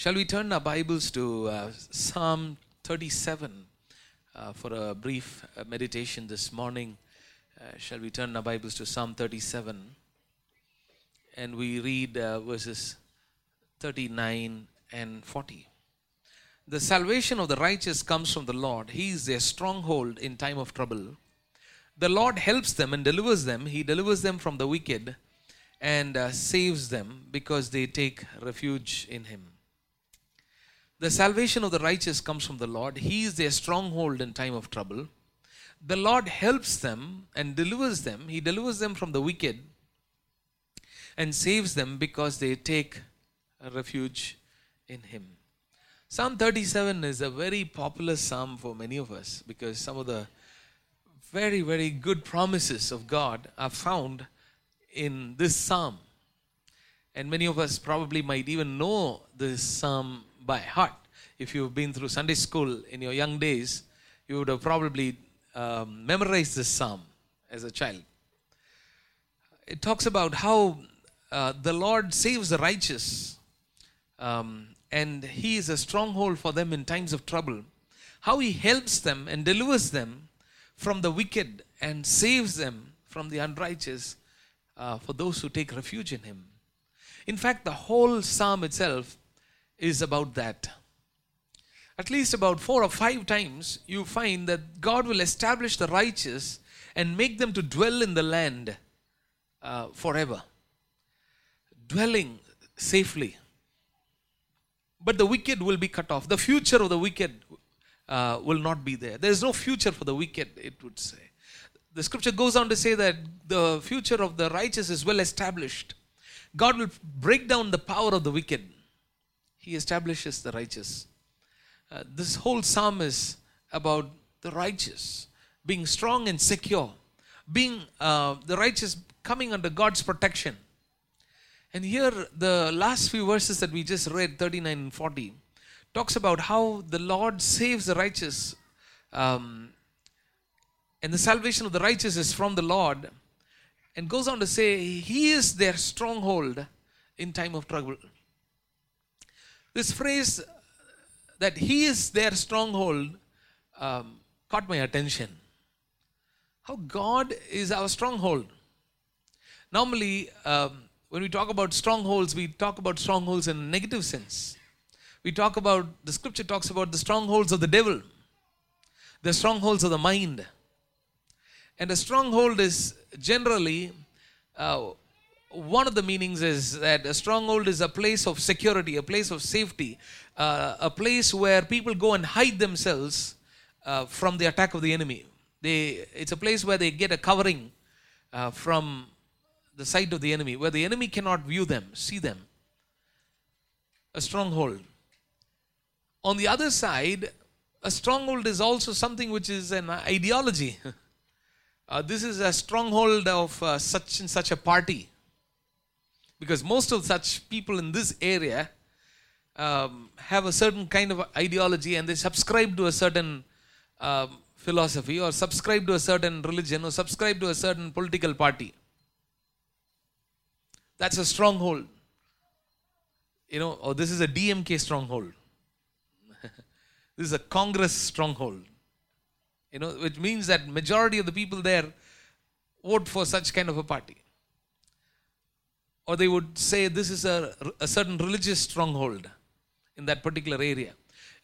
Shall we turn our Bibles to Psalm 37 for a brief meditation this morning? Shall we turn our Bibles to Psalm 37? And we read verses 39 and 40. The salvation of the righteous comes from the Lord. He is their stronghold in time of trouble. The Lord helps them and delivers them. He delivers them from the wicked and saves them because they take refuge in Him. The salvation of the righteous comes from the Lord. He is their stronghold in time of trouble. The Lord helps them and delivers them. He delivers them from the wicked and saves them because they take refuge in Him. Psalm 37 is a very popular psalm for many of us because some of the very, very good promises of God are found in this psalm. And many of us probably might even know this psalm by heart. If you've been through Sunday school in your young days, you would have probably memorized this psalm as a child. It talks about how the Lord saves the righteous and He is a stronghold for them in times of trouble. How He helps them and delivers them from the wicked and saves them from the unrighteous for those who take refuge in Him. In fact, the whole psalm itself is about that. At least about 4 or 5 times you find that God will establish the righteous and make them to dwell in the land forever, dwelling safely. But the wicked will be cut off. The future of the wicked will not be there. There is no future for the wicked, it would say. The scripture goes on to say that the future of the righteous is well established. God will break down the power of the wicked. He establishes the righteous. This whole psalm is about the righteous being strong and secure, being the righteous coming under God's protection. And here the last few verses that we just read, 39 and 40, talks about how the Lord saves the righteous and the salvation of the righteous is from the Lord, and goes on to say He is their stronghold in time of trouble. This phrase that He is their stronghold caught my attention. How God is our stronghold. Normally, when we talk about strongholds, we talk about strongholds in a negative sense. We talk about, the scripture talks about the strongholds of the devil, the strongholds of the mind. And a stronghold is generally, one of the meanings is that a stronghold is a place of security, a place of safety, a place where people go and hide themselves from the attack of the enemy. It's a place where they get a covering from the sight of the enemy, where the enemy cannot view them, see them. A stronghold. On the other side, a stronghold is also something which is an ideology. This is a stronghold of such and such a party. Because most of such people in this area have a certain kind of ideology and they subscribe to a certain philosophy or subscribe to a certain religion or subscribe to a certain political party. That's a stronghold. You know, or this is a DMK stronghold. This is a Congress stronghold. You know, which means that majority of the people there vote for such kind of a party. Or they would say this is a certain religious stronghold in that particular area.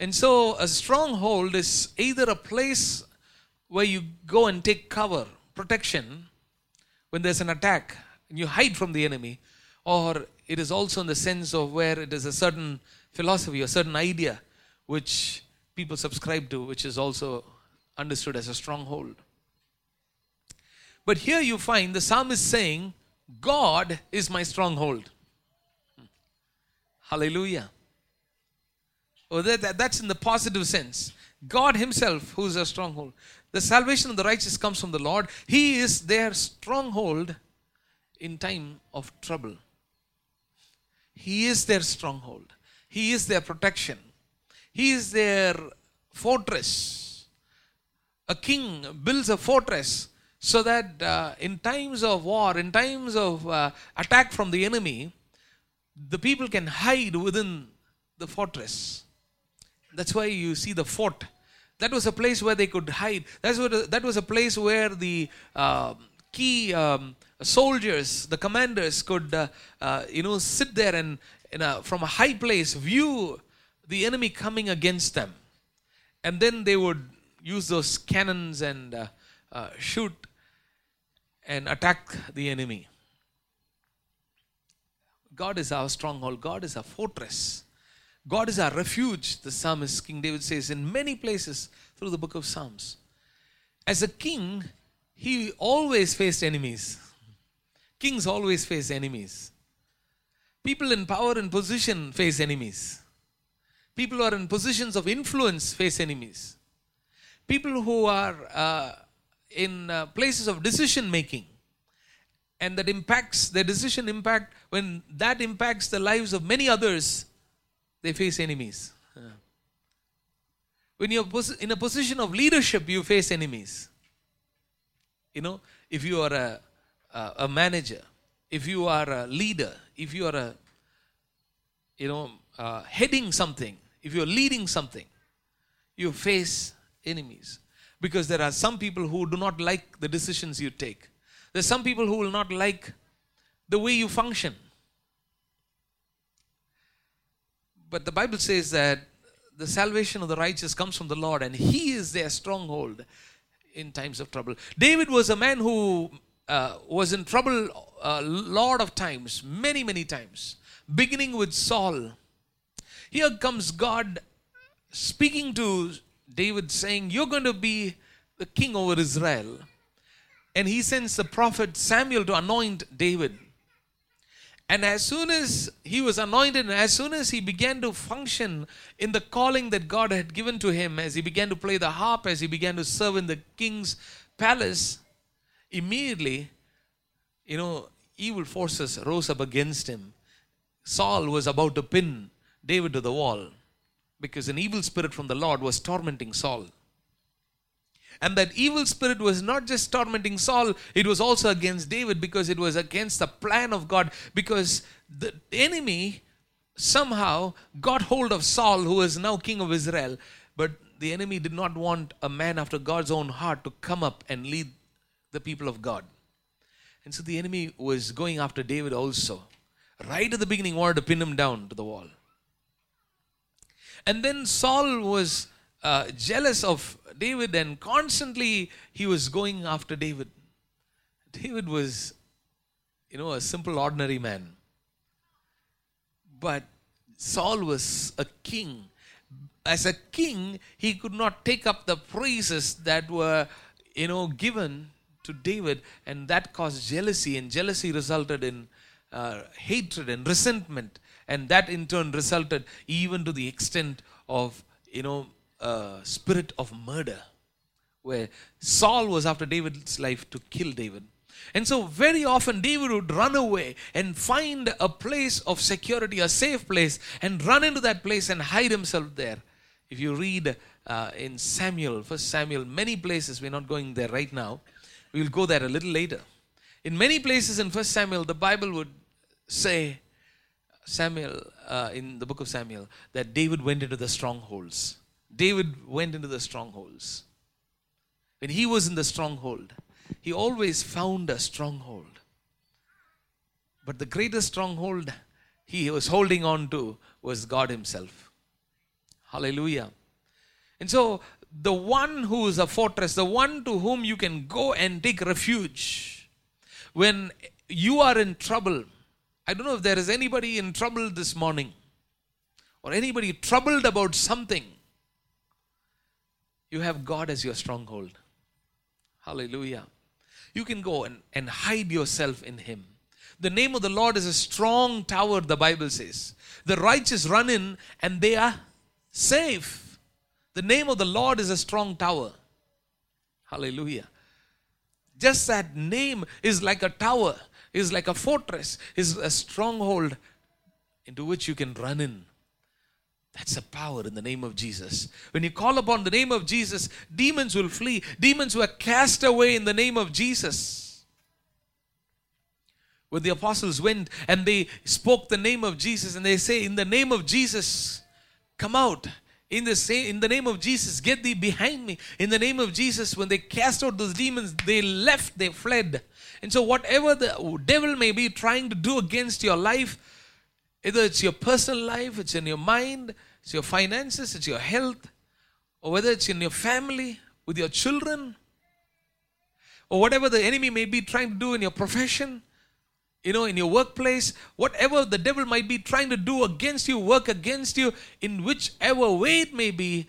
And so a stronghold is either a place where you go and take cover, protection, when there's an attack and you hide from the enemy, or it is also in the sense of where it is a certain philosophy, a certain idea which people subscribe to, which is also understood as a stronghold. But here you find the psalmist saying, God is my stronghold. Hallelujah. Oh, that's in the positive sense. God Himself, who is our stronghold. The salvation of the righteous comes from the Lord. He is their stronghold in time of trouble. He is their stronghold. He is their protection. He is their fortress. A king builds a fortress so that in times of war, in times of attack from the enemy, the people can hide within the fortress. That's why you see the fort. That was a place where they could hide. That was a place where the soldiers, the commanders could, sit there and from a high place view the enemy coming against them. And then they would use those cannons and shoot and attack the enemy. God is our stronghold. God is our fortress. God is our refuge, the psalmist King David says in many places through the book of Psalms. As a king, he always faced enemies. Kings always face enemies. People in power and position face enemies. People who are in positions of influence face enemies. People who are in places of decision making, and that impacts their decision impact, when that impacts the lives of many others, they face enemies. When you're in a position of leadership, you face enemies. You know, if you are a manager, if you are a leader, if you are heading something, if you're leading something, you face enemies. Because there are some people who do not like the decisions you take. There's some people who will not like the way you function. But the Bible says that the salvation of the righteous comes from the Lord, and He is their stronghold in times of trouble. David was a man who was in trouble a lot of times, many, many times, beginning with Saul. Here comes God speaking to David saying, you're going to be the king over Israel. And he sends the prophet Samuel to anoint David. And as soon as he was anointed, and as soon as he began to function in the calling that God had given to him, as he began to play the harp, as he began to serve in the king's palace, immediately, evil forces rose up against him. Saul was about to pin David to the wall, because an evil spirit from the Lord was tormenting Saul. And that evil spirit was not just tormenting Saul, it was also against David, because it was against the plan of God, because the enemy somehow got hold of Saul, who is now king of Israel. But the enemy did not want a man after God's own heart to come up and lead the people of God. And so the enemy was going after David also. Right at the beginning, wanted to pin him down to the wall. And then Saul was jealous of David, and constantly he was going after David. David was, a simple, ordinary man. But Saul was a king. As a king, he could not take up the praises that were, given to David, and that caused jealousy, and jealousy resulted in hatred and resentment, and that in turn resulted even to the extent of, spirit of murder, where Saul was after David's life to kill David. And so very often David would run away and find a place of security, a safe place, and run into that place and hide himself there. If you read in Samuel, 1 Samuel, many places, we're not going there right now. We'll go there a little later. In many places in 1 Samuel, the Bible would say, in the book of Samuel, that David went into the strongholds. David went into the strongholds. When he was in the stronghold, he always found a stronghold. But the greatest stronghold he was holding on to was God Himself. Hallelujah. And so, the one who is a fortress, the one to whom you can go and take refuge when you are in trouble. I don't know if there is anybody in trouble this morning, or anybody troubled about something. You have God as your stronghold. Hallelujah. You can go and hide yourself in Him. The name of the Lord is a strong tower, the Bible says. The righteous run in and they are safe. The name of the Lord is a strong tower. Hallelujah. Just that name is like a tower, is like a fortress, is a stronghold into which you can run in. That's the power in the name of Jesus. When you call upon the name of Jesus, demons will flee. Demons were cast away in the name of Jesus. When the apostles went and they spoke the name of Jesus, and they say, in the name of Jesus, come out. In the name of Jesus, get thee behind me. In the name of Jesus, when they cast out those demons, they left, they fled. And so whatever the devil may be trying to do against your life, either it's your personal life, it's in your mind, it's your finances, it's your health, or whether it's in your family, with your children, or whatever the enemy may be trying to do in your profession, in your workplace, whatever the devil might be trying to do against you, work against you, in whichever way it may be,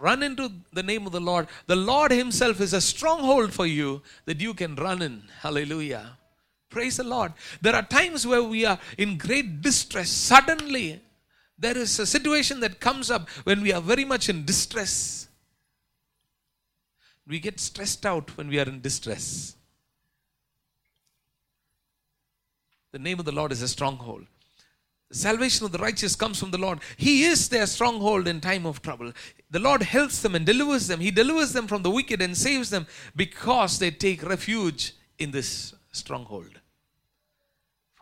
run into the name of the Lord. The Lord himself is a stronghold for you that you can run in. Hallelujah. Praise the Lord. There are times where we are in great distress. Suddenly, there is a situation that comes up when we are very much in distress. We get stressed out when we are in distress. The name of the Lord is a stronghold. The salvation of the righteous comes from the Lord. He is their stronghold in time of trouble. The Lord helps them and delivers them. He delivers them from the wicked and saves them because they take refuge in this stronghold.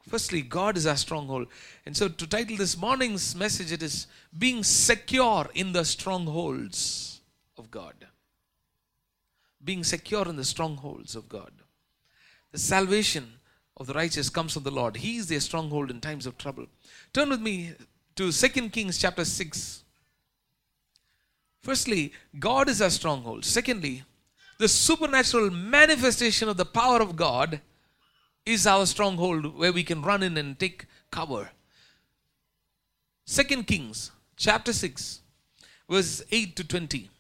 Firstly, God is our stronghold. And so to title this morning's message, it is being secure in the strongholds of God. Being secure in the strongholds of God. The salvation of the righteous comes from the Lord. He is their stronghold in times of trouble. Turn with me to 2 Kings chapter 6. Firstly, God is our stronghold. Secondly, the supernatural manifestation of the power of God is our stronghold where we can run in and take cover. 2 Kings chapter 6 verse 8 to 20.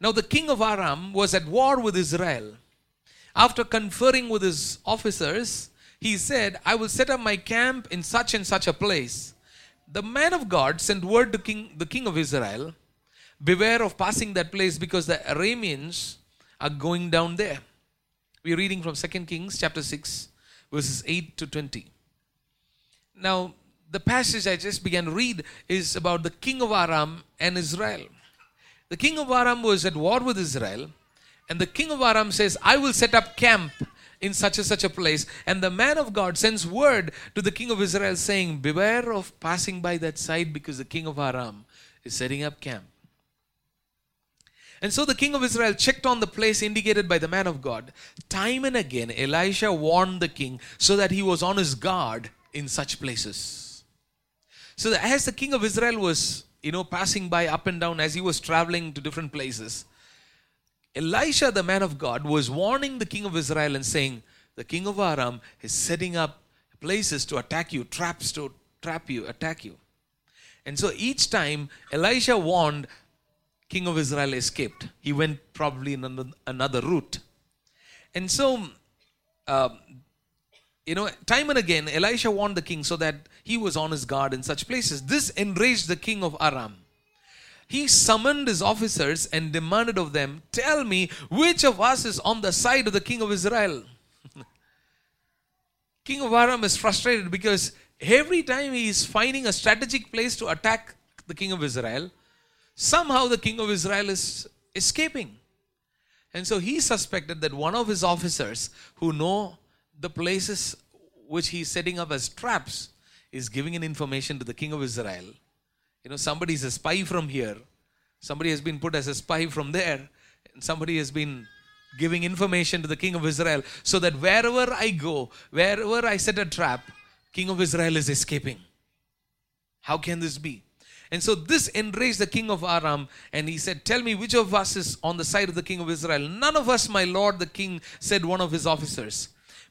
Now the king of Aram was at war with Israel. After conferring with his officers, he said, I will set up my camp in such and such a place. The man of God sent word to the king of Israel, beware of passing that place because the Arameans are going down there. We're reading from 2 Kings chapter 6, verses 8 to 20. Now, the passage I just began to read is about the king of Aram and Israel. The king of Aram was at war with Israel. And the king of Aram says, I will set up camp in such and such a place. And the man of God sends word to the king of Israel saying, beware of passing by that side because the king of Aram is setting up camp. And so the king of Israel checked on the place indicated by the man of God. Time and again, Elisha warned the king so that he was on his guard in such places. So that as the king of Israel was, passing by up and down as he was traveling to different places, Elisha, the man of God, was warning the king of Israel and saying, the king of Aram is setting up places to attack you, traps to trap you, attack you. And so each time Elisha warned, king of Israel escaped. He went probably in another route. And so, time and again, Elisha warned the king so that he was on his guard in such places. This enraged the king of Aram. He summoned his officers and demanded of them, tell me which of us is on the side of the king of Israel. King of Aram is frustrated because every time he is finding a strategic place to attack the king of Israel, somehow the king of Israel is escaping. And so he suspected that one of his officers who know the places which he is setting up as traps is giving an information to the king of Israel. Somebody is a spy from here. Somebody has been put as a spy from there. And somebody has been giving information to the king of Israel so that wherever I go, wherever I set a trap, king of Israel is escaping. How can this be? And so this enraged the king of Aram and he said, tell me which of us is on the side of the king of Israel. None of us, my lord, the king, said one of his officers.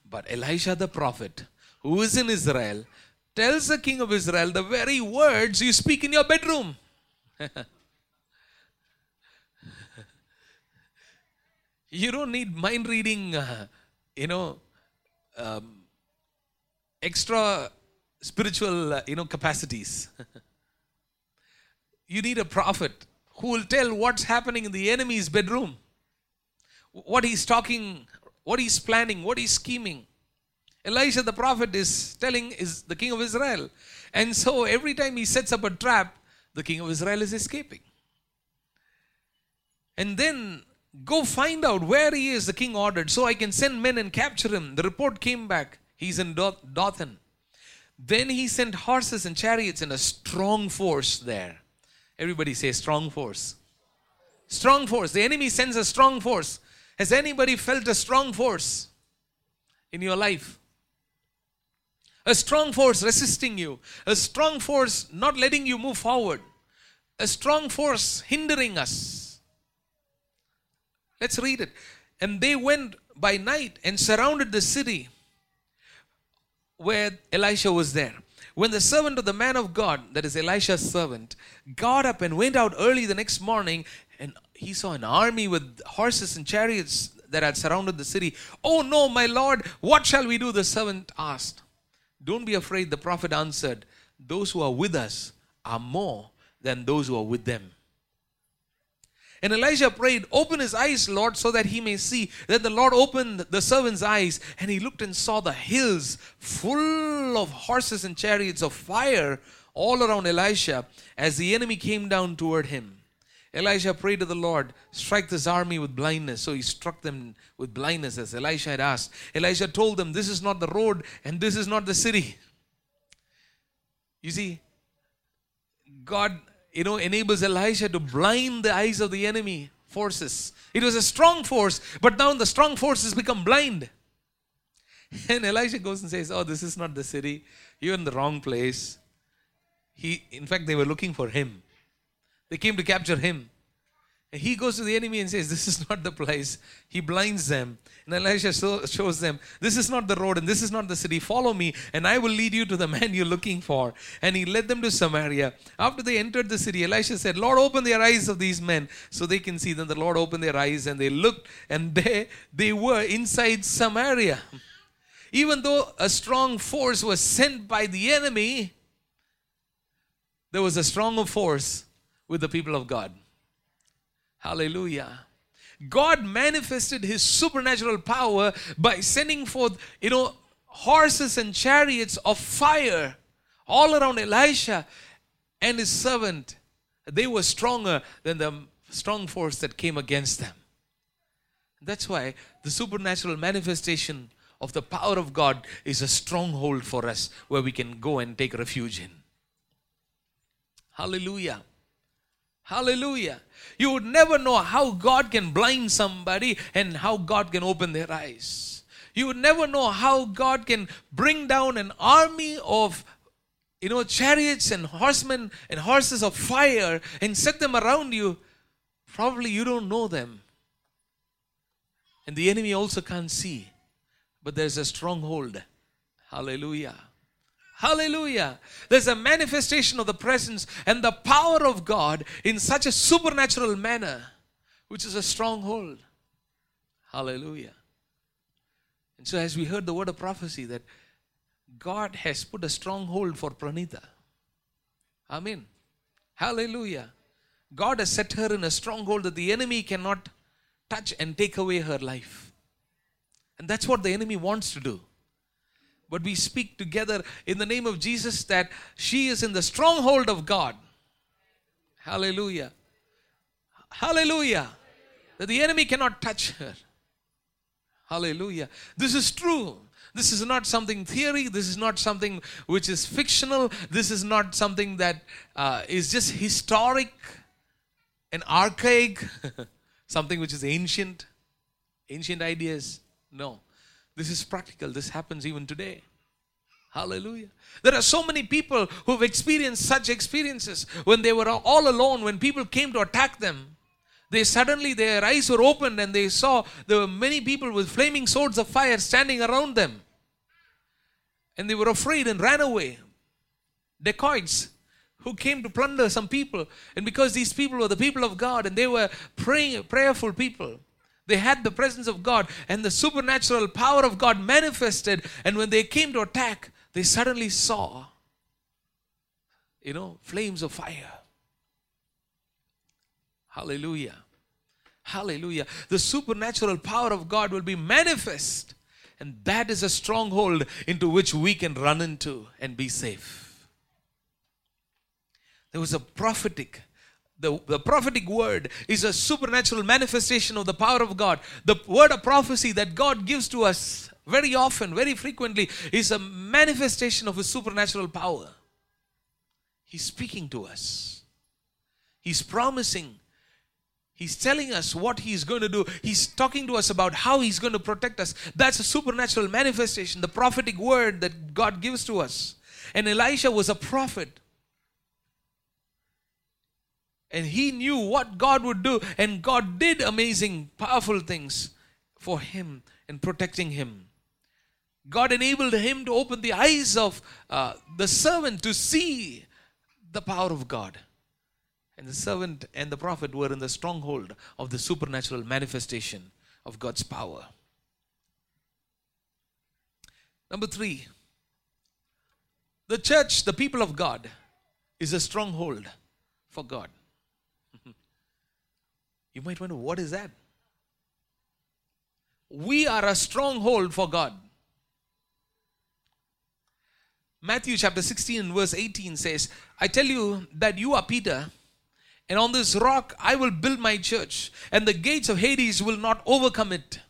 But Elisha the prophet, who is in Israel, tells the king of Israel the very words you speak in your bedroom. You don't need mind reading, extra spiritual, capacities. You need a prophet who will tell what's happening in the enemy's bedroom, what he's talking, what he's planning, what he's scheming. Elisha the prophet is telling is the king of Israel. And so every time he sets up a trap, the king of Israel is escaping. And then go find out where he is, the king ordered, so I can send men and capture him. The report came back. He's in Dothan. Then he sent horses and chariots and a strong force there. Everybody say strong force. Strong force. The enemy sends a strong force. Has anybody felt a strong force in your life? A strong force resisting you. A strong force not letting you move forward. A strong force hindering us. Let's read it. And they went by night and surrounded the city where Elisha was there. When the servant of the man of God, that is Elisha's servant, got up and went out early the next morning, and he saw an army with horses and chariots that had surrounded the city. "Oh no, my Lord, what shall we do?" the servant asked. "Don't be afraid," the prophet answered. "Those who are with us are more than those who are with them." And Elisha prayed, "Open his eyes, Lord, so that he may see." Then the Lord opened the servant's eyes, and he looked and saw the hills full of horses and chariots of fire all around Elisha as the enemy came down toward him. Elisha prayed to the Lord, "Strike this army with blindness." So he struck them with blindness as Elisha had asked. Elisha told them, "This is not the road and this is not the city." You see, God enables Elisha to blind the eyes of the enemy forces. It was a strong force, but now the strong force has become blind. And Elisha goes and says, "Oh, this is not the city. You're in the wrong place." In fact, they were looking for him. They came to capture him. And he goes to the enemy and says, "This is not the place." He blinds them. And Elisha shows them, "This is not the road and this is not the city. Follow me and I will lead you to the man you're looking for." And he led them to Samaria. After they entered the city, Elisha said, "Lord, open the eyes of these men so they can see." Then the Lord opened their eyes and they looked, and they were inside Samaria. Even though a strong force was sent by the enemy, there was a stronger force with the people of God. Hallelujah. God manifested his supernatural power by sending forth, horses and chariots of fire all around Elisha and his servant. They were stronger than the strong force that came against them. That's why the supernatural manifestation of the power of God is a stronghold for us where we can go and take refuge in. Hallelujah. Hallelujah. You would never know how God can blind somebody and how God can open their eyes. You would never know how God can bring down an army of, chariots and horsemen and horses of fire and set them around you. Probably you don't know them. And the enemy also can't see. But there's a stronghold. Hallelujah. Hallelujah. There's a manifestation of the presence and the power of God in such a supernatural manner, which is a stronghold. Hallelujah. And so as we heard the word of prophecy that God has put a stronghold for Pranita. Amen. Hallelujah. God has set her in a stronghold that the enemy cannot touch and take away her life. And that's what the enemy wants to do. But we speak together in the name of Jesus that she is in the stronghold of God. Hallelujah. Hallelujah. That the enemy cannot touch her. Hallelujah. This is true. This is not something theory. This is not something which is fictional. This is not something that is just historic and archaic. Something which is ancient. Ancient ideas. No. This is practical. This happens even today. Hallelujah. There are so many people who've experienced such experiences when they were all alone, when people came to attack them. Their eyes were opened and they saw there were many people with flaming swords of fire standing around them. And they were afraid and ran away. Dacoits who came to plunder some people. And because these people were the people of God and they were prayerful people, they had the presence of God and the supernatural power of God manifested. And when they came to attack, they suddenly saw, flames of fire. Hallelujah. Hallelujah. The supernatural power of God will be manifest. And that is a stronghold into which we can run into and be safe. There was a prophetic The prophetic word is a supernatural manifestation of the power of God. The word of prophecy that God gives to us very often, very frequently, is a manifestation of His supernatural power. He's speaking to us. He's promising. He's telling us what He's going to do. He's talking to us about how He's going to protect us. That's a supernatural manifestation, the prophetic word that God gives to us. And Elisha was a prophet. And he knew what God would do. And God did amazing, powerful things for him and protecting him. God enabled him to open the eyes of the servant to see the power of God. And the servant and the prophet were in the stronghold of the supernatural manifestation of God's power. Number 3, the church, the people of God, is a stronghold for God. You might wonder, what is that? We are a stronghold for God. Matthew chapter 16 verse 18 says, I tell you that you are Peter, and on this rock I will build my church, and the gates of Hades will not overcome it.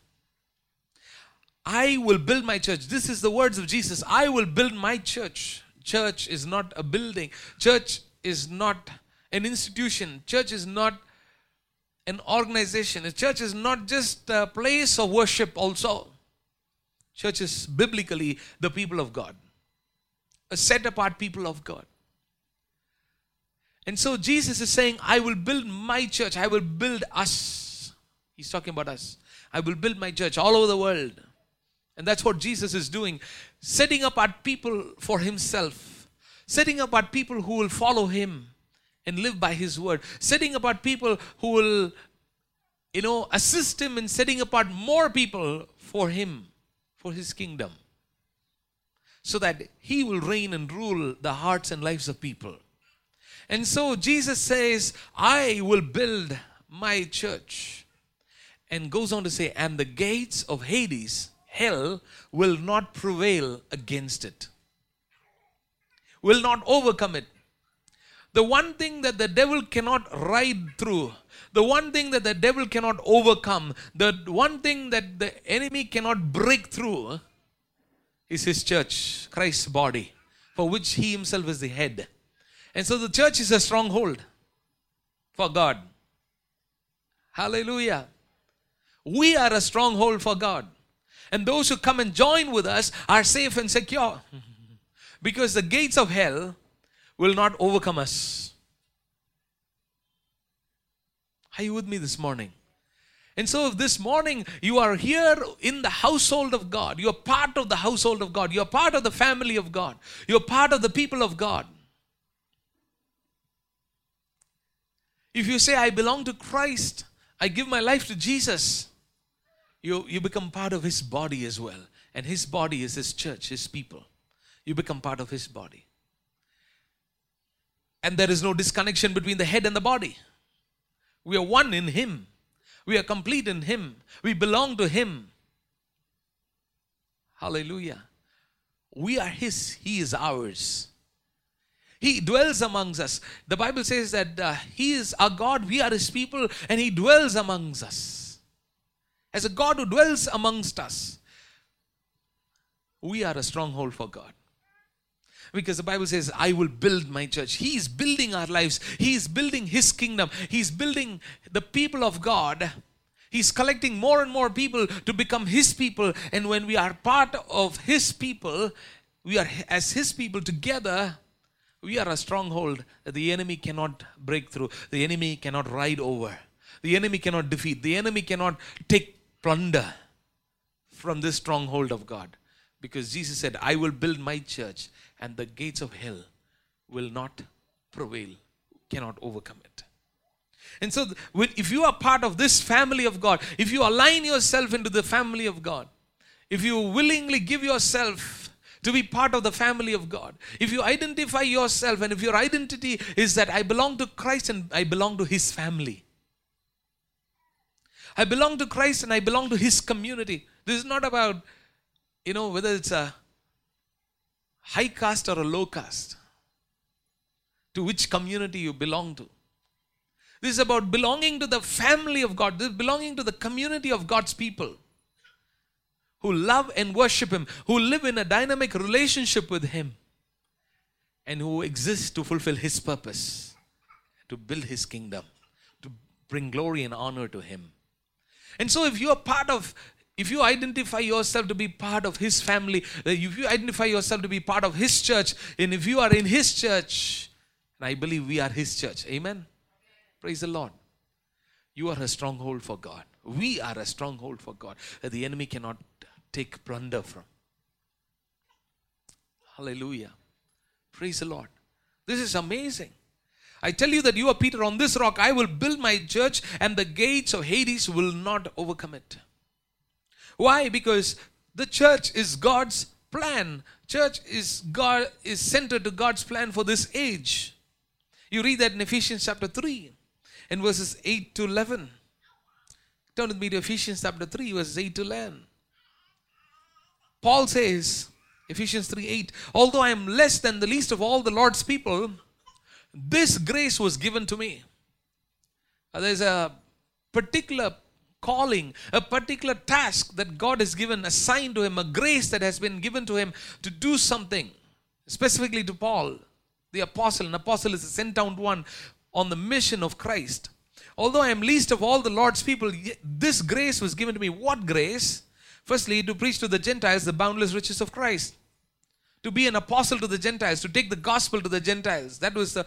I will build my church. This is the words of Jesus. I will build my church. Church is not a building. Church is not an institution. Church is not an organization. A church is not just a place of worship also. Church is biblically the people of God. A set-apart people of God. And so Jesus is saying, I will build my church. I will build us. He's talking about us. I will build my church all over the world. And that's what Jesus is doing. Setting apart people for Himself. Setting apart people who will follow Him and live by His word. Setting apart people who will, assist Him in setting apart more people for Him, for His kingdom. So that He will reign and rule the hearts and lives of people. And so Jesus says, I will build my church. And goes on to say, and the gates of Hades, hell, will not prevail against it. Will not overcome it. The one thing that the devil cannot ride through, the one thing that the devil cannot overcome, the one thing that the enemy cannot break through is His church, Christ's body, for which He Himself is the head. And so the church is a stronghold for God. Hallelujah. We are a stronghold for God. And those who come and join with us are safe and secure. Because the gates of hell will not overcome us. Are you with me this morning? And so if this morning you are here in the household of God, you are part of the household of God, you are part of the family of God, you are part of the people of God. If you say, I belong to Christ, I give my life to Jesus, you become part of His body as well. And His body is His church, His people. You become part of His body. And there is no disconnection between the head and the body. We are one in Him. We are complete in Him. We belong to Him. Hallelujah. We are His. He is ours. He dwells amongst us. The Bible says that He is our God. We are His people. And He dwells amongst us. As a God who dwells amongst us, we are a stronghold for God. Because the Bible says, I will build my church. He is building our lives. He is building His kingdom. He is building the people of God. He is collecting more and more people to become His people. And when we are part of His people, we are as His people together, we are a stronghold that the enemy cannot break through. The enemy cannot ride over. The enemy cannot defeat. The enemy cannot take plunder from this stronghold of God. Because Jesus said, I will build my church. And the gates of hell will not prevail, cannot overcome it. And so if you are part of this family of God, if you align yourself into the family of God, if you willingly give yourself to be part of the family of God, if you identify yourself and if your identity is that I belong to Christ and I belong to His family, I belong to Christ and I belong to His community. This is not about, whether it's a high caste or a low caste, to which community you belong to. This is about belonging to the family of God. This is belonging to the community of God's people who love and worship Him, who live in a dynamic relationship with Him, and who exist to fulfill His purpose, to build His kingdom, to bring glory and honor to Him. And so if you identify yourself to be part of His family, if you identify yourself to be part of His church, and if you are in His church, and I believe we are His church, amen? Praise the Lord. You are a stronghold for God. We are a stronghold for God that the enemy cannot take plunder from. Hallelujah. Praise the Lord. This is amazing. I tell you that you are Peter, on this rock I will build my church, and the gates of Hades will not overcome it. Why? Because the church is God's plan. Church is centered to God's plan for this age. You read that in Ephesians chapter 3 and verses 8 to 11. Turn with me to Ephesians chapter 3 verses 8 to 11. Paul says, Ephesians 3:8, although I am less than the least of all the Lord's people, this grace was given to me. There's a particular calling, a particular task that God has given, assigned to him, a grace that has been given to him to do something, specifically to Paul, the apostle. An apostle is a sent out one on the mission of Christ. Although I am least of all the Lord's people, this grace was given to me. What grace? Firstly, to preach to the Gentiles the boundless riches of Christ. To be an apostle to the Gentiles, to take the gospel to the Gentiles. That was the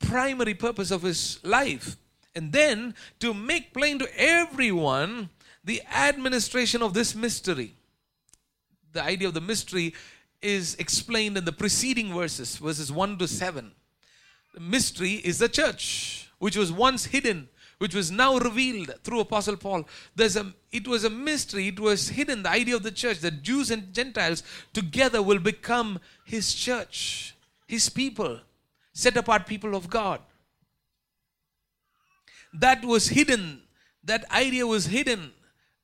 primary purpose of his life. And then to make plain to everyone the administration of this mystery. The idea of the mystery is explained in the preceding verses, verses 1 to 7. The mystery is the church, which was once hidden, which was now revealed through Apostle Paul. It was a mystery, it was hidden, the idea of the church, that Jews and Gentiles together will become His church, His people, set apart people of God. That was hidden, that idea was hidden.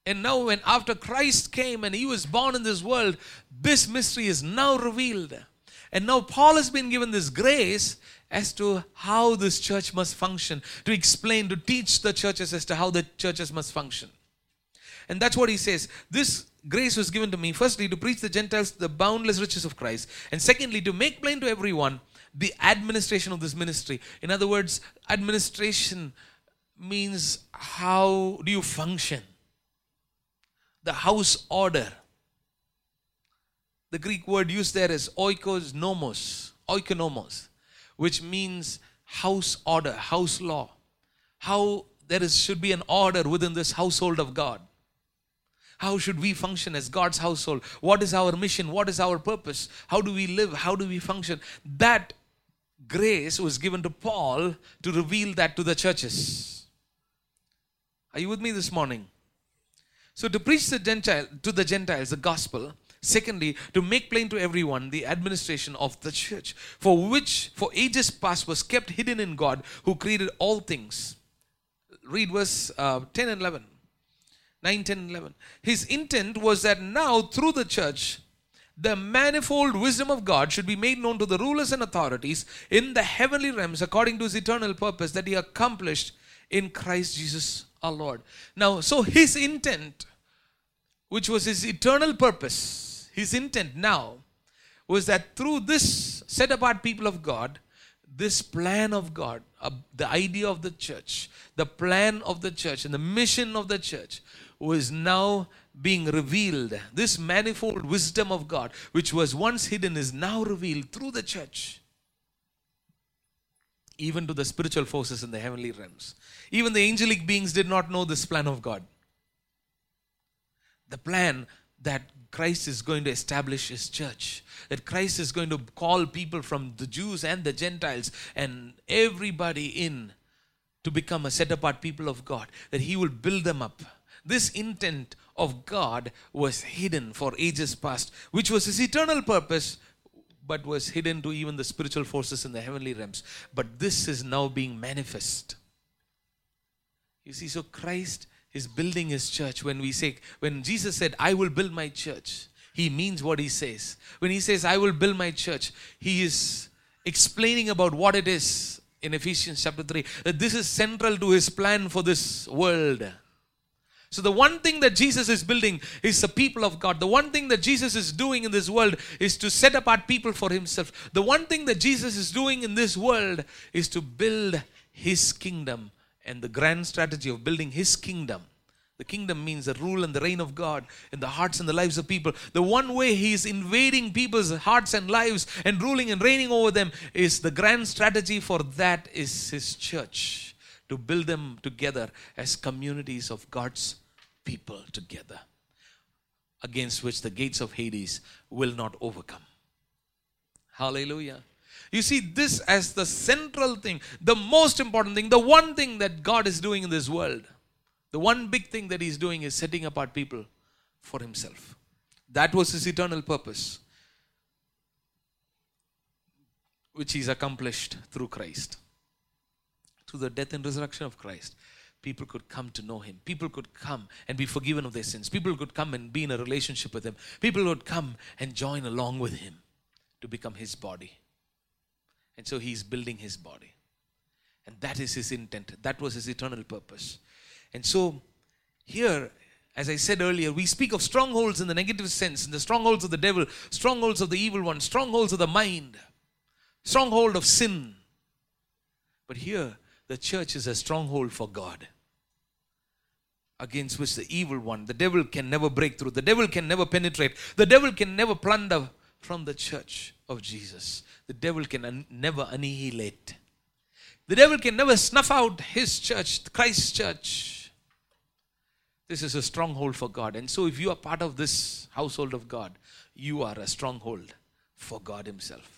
And now when after Christ came and He was born in this world, this mystery is now revealed. And now Paul has been given this grace as to how this church must function, to explain, to teach the churches as to how the churches must function. And that's what he says. This grace was given to me, firstly, to preach the Gentiles the boundless riches of Christ, and secondly, to make plain to everyone the administration of this ministry. In other words, administration means how do you function? The house order. The Greek word used there is oikonomos. Which means house order, house law. How should be an order within this household of God. How should we function as God's household? What is our mission? What is our purpose? How do we live? How do we function? That grace was given to Paul to reveal that to the churches. Are you with me this morning? So to preach to the Gentiles the gospel. Secondly, to make plain to everyone the administration of the church, for which for ages past was kept hidden in God, who created all things. Read verse 10 and 11. 9, 10 and 11. His intent was that now through the church, the manifold wisdom of God should be made known to the rulers and authorities in the heavenly realms according to His eternal purpose that He accomplished in Christ Jesus our Lord. Now, so His intent, which was His eternal purpose, His intent now was that through this set apart people of God, this plan of God, the idea of the church, the plan of the church and the mission of the church was now being revealed. This manifold wisdom of God, which was once hidden, is now revealed through the church. Even to the spiritual forces in the heavenly realms. Even the angelic beings did not know this plan of God. The plan that Christ is going to establish His church, that Christ is going to call people from the Jews and the Gentiles and everybody in to become a set-apart people of God, that He will build them up. This intent of God was hidden for ages past, which was His eternal purpose, but was hidden to even the spiritual forces in the heavenly realms. But this is now being manifest. You see, so Christ is building His church. When Jesus said, I will build my church, He means what He says. When He says, I will build my church, He is explaining about what it is in Ephesians chapter 3. That this is central to His plan for this world. So the one thing that Jesus is building is the people of God. The one thing that Jesus is doing in this world is to set apart people for himself. The one thing that Jesus is doing in this world is to build his kingdom. And the grand strategy of building his kingdom, the kingdom means the rule and the reign of God in the hearts and the lives of people. The one way he is invading people's hearts and lives and ruling and reigning over them is the grand strategy for that is his church. To build them together as communities of God's people together, against which the gates of Hades will not overcome. Hallelujah. You see this as the central thing, the most important thing, the one thing that God is doing in this world. The one big thing that he's doing is setting apart people for himself. That was his eternal purpose, which he's accomplished through Christ. Through the death and resurrection of Christ, people could come to know him. People could come and be forgiven of their sins. People could come and be in a relationship with him. People would come and join along with him to become his body. And so he's building his body. And that is his intent. That was his eternal purpose. And so here, as I said earlier, we speak of strongholds in the negative sense, in the strongholds of the devil, strongholds of the evil one, strongholds of the mind, stronghold of sin. But here, the church is a stronghold for God, against which the evil one, the devil, can never break through. The devil can never penetrate. The devil can never plunder from the church of Jesus. The devil can never annihilate. The devil can never snuff out his church, Christ's church. This is a stronghold for God. And so if you are part of this household of God, you are a stronghold for God himself.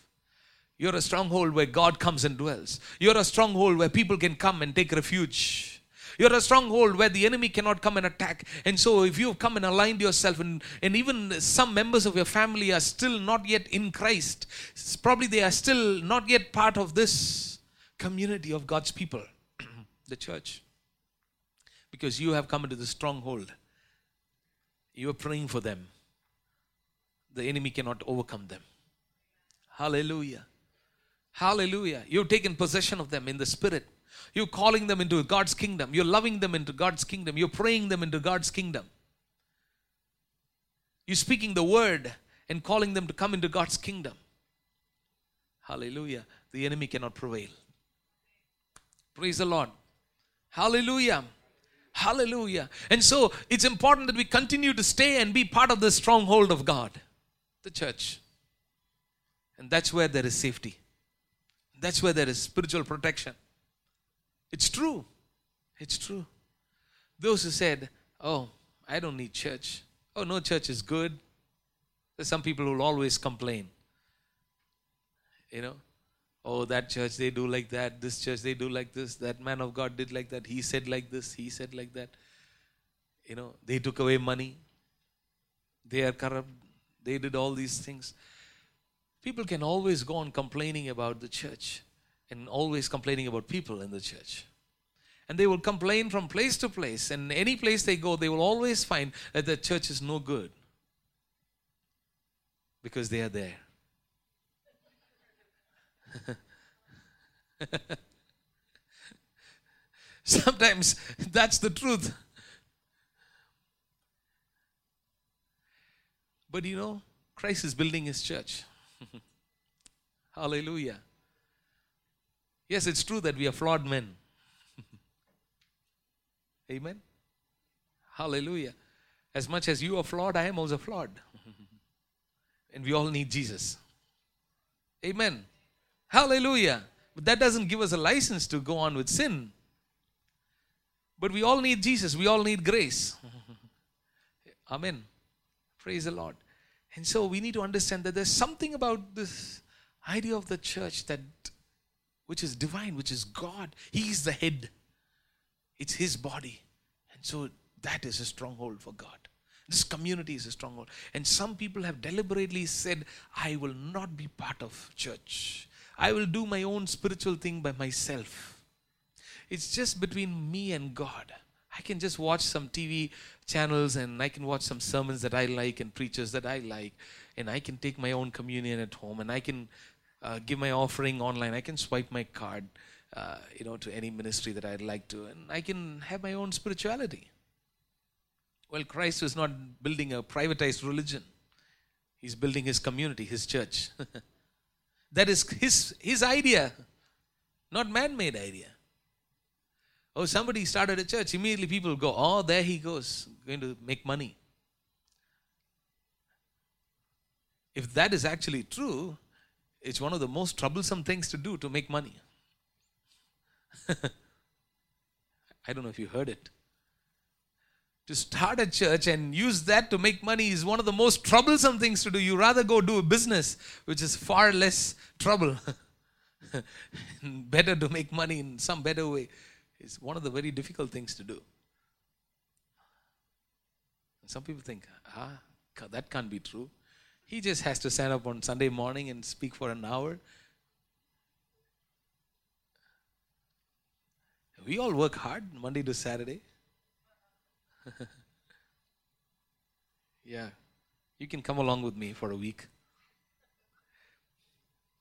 You're a stronghold where God comes and dwells. You're a stronghold where people can come and take refuge. You're a stronghold where the enemy cannot come and attack. And so if you've come and aligned yourself, and even some members of your family are still not yet in Christ, probably they are still not yet part of this community of God's people, the church. Because you have come into the stronghold. You are praying for them. The enemy cannot overcome them. Hallelujah. Hallelujah. You've taken possession of them in the Spirit. You're calling them into God's kingdom. You're loving them into God's kingdom. You're praying them into God's kingdom. You're speaking the word and calling them to come into God's kingdom. Hallelujah. The enemy cannot prevail. Praise the Lord. Hallelujah. Hallelujah. And so it's important that we continue to stay and be part of the stronghold of God, the church. And that's where there is safety. That's where there is spiritual protection. It's true. It's true. Those who said, oh, I don't need church. Oh, no church is good. There's some people who will always complain. You know, oh, that church, they do like that. This church, they do like this. That man of God did like that. He said like this. He said like that. You know, they took away money. They are corrupt. They did all these things. People can always go on complaining about the church and always complaining about people in the church. And they will complain from place to place, and any place they go, they will always find that the church is no good because they are there. Sometimes that's the truth. But you know, Christ is building his church. Hallelujah. Yes, it's true that we are flawed men. Amen. Hallelujah. As much as you are flawed, I am also flawed. And we all need Jesus. Amen. Hallelujah. But that doesn't give us a license to go on with sin. But we all need Jesus. We all need grace. Amen. Praise the Lord. And so we need to understand that there's something about this idea of the church that which is divine, which is God. He is the head. It's his body. And so that is a stronghold for God. This community is a stronghold. And some people have deliberately said, I will not be part of church. I will do my own spiritual thing by myself. It's just between me and God. I can just watch some TV channels and I can watch some sermons that I like and preachers that I like. And I can take my own communion at home, and I can give my offering online. I can swipe my card, to any ministry that I'd like to, and I can have my own spirituality. Well, Christ is not building a privatized religion. He's building his community, his church. That is his idea, not man-made idea. Oh, somebody started a church. Immediately people go, oh, there he goes, going to make money. If that is actually true, it's one of the most troublesome things to do, to make money. I don't know if you heard it. To start a church and use that to make money is one of the most troublesome things to do. You rather go do a business, which is far less trouble. Better to make money in some better way. It's one of the very difficult things to do. And some people think, that can't be true. He just has to stand up on Sunday morning and speak for an hour. We all work hard Monday to Saturday. Yeah, you can come along with me for a week.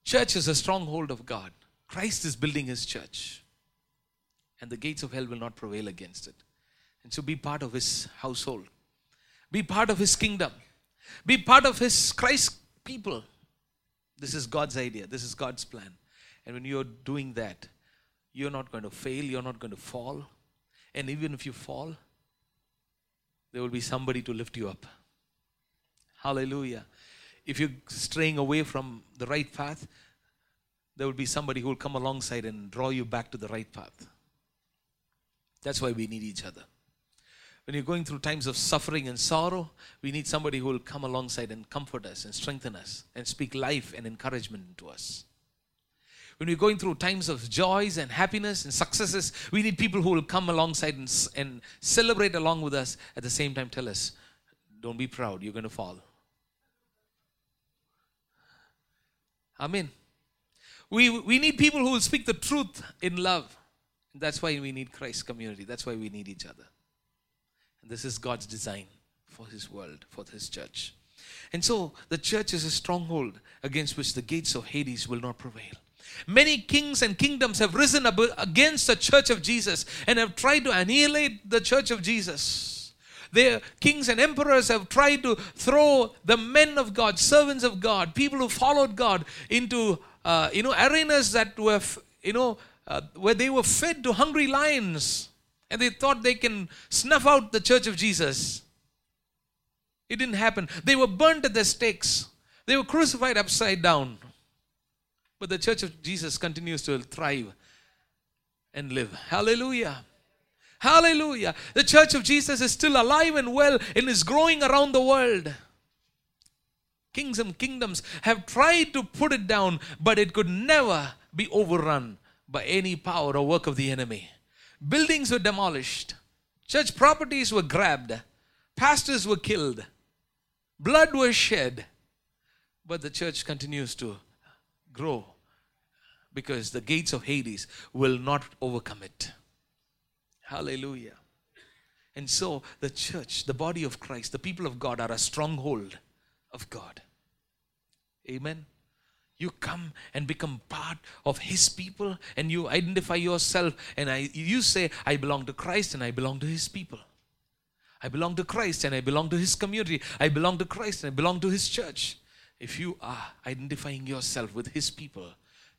Church is a stronghold of God. Christ is building his church, and the gates of hell will not prevail against it. And so be part of his household. Be part of his kingdom. Be part of his Christ people. This is God's idea. This is God's plan. And when you're doing that, you're not going to fail. You're not going to fall. And even if you fall, there will be somebody to lift you up. Hallelujah. If you're straying away from the right path, there will be somebody who will come alongside and draw you back to the right path. That's why we need each other. When you're going through times of suffering and sorrow, we need somebody who will come alongside and comfort us and strengthen us and speak life and encouragement into us. When we're going through times of joys and happiness and successes, we need people who will come alongside and celebrate along with us. At the same time, tell us, don't be proud, you're going to fall. Amen. We need people who will speak the truth in love. That's why we need Christ's community. That's why we need each other. And this is God's design for his world, for his church. And so the church is a stronghold against which the gates of Hades will not prevail. Many kings and kingdoms have risen up against the church of Jesus and have tried to annihilate the church of Jesus. Their kings and emperors have tried to throw the men of God, servants of God, people who followed God into arenas that were where they were fed to hungry lions, and they thought they can snuff out the church of Jesus. It didn't happen. They were burnt at their stakes. They were crucified upside down. But the church of Jesus continues to thrive and live. Hallelujah. Hallelujah. The church of Jesus is still alive and well and is growing around the world. Kings and kingdoms have tried to put it down, but it could never be overrun by any power or work of the enemy. Buildings were demolished. Church properties were grabbed. Pastors were killed. Blood was shed. But the church continues to grow because the gates of Hades will not overcome it. Hallelujah. And so the church, the body of Christ, the people of God are a stronghold of God. Amen. You come and become part of his people and you identify yourself and you say, I belong to Christ and I belong to his people. I belong to Christ and I belong to his community. I belong to Christ and I belong to his church. If you are identifying yourself with his people,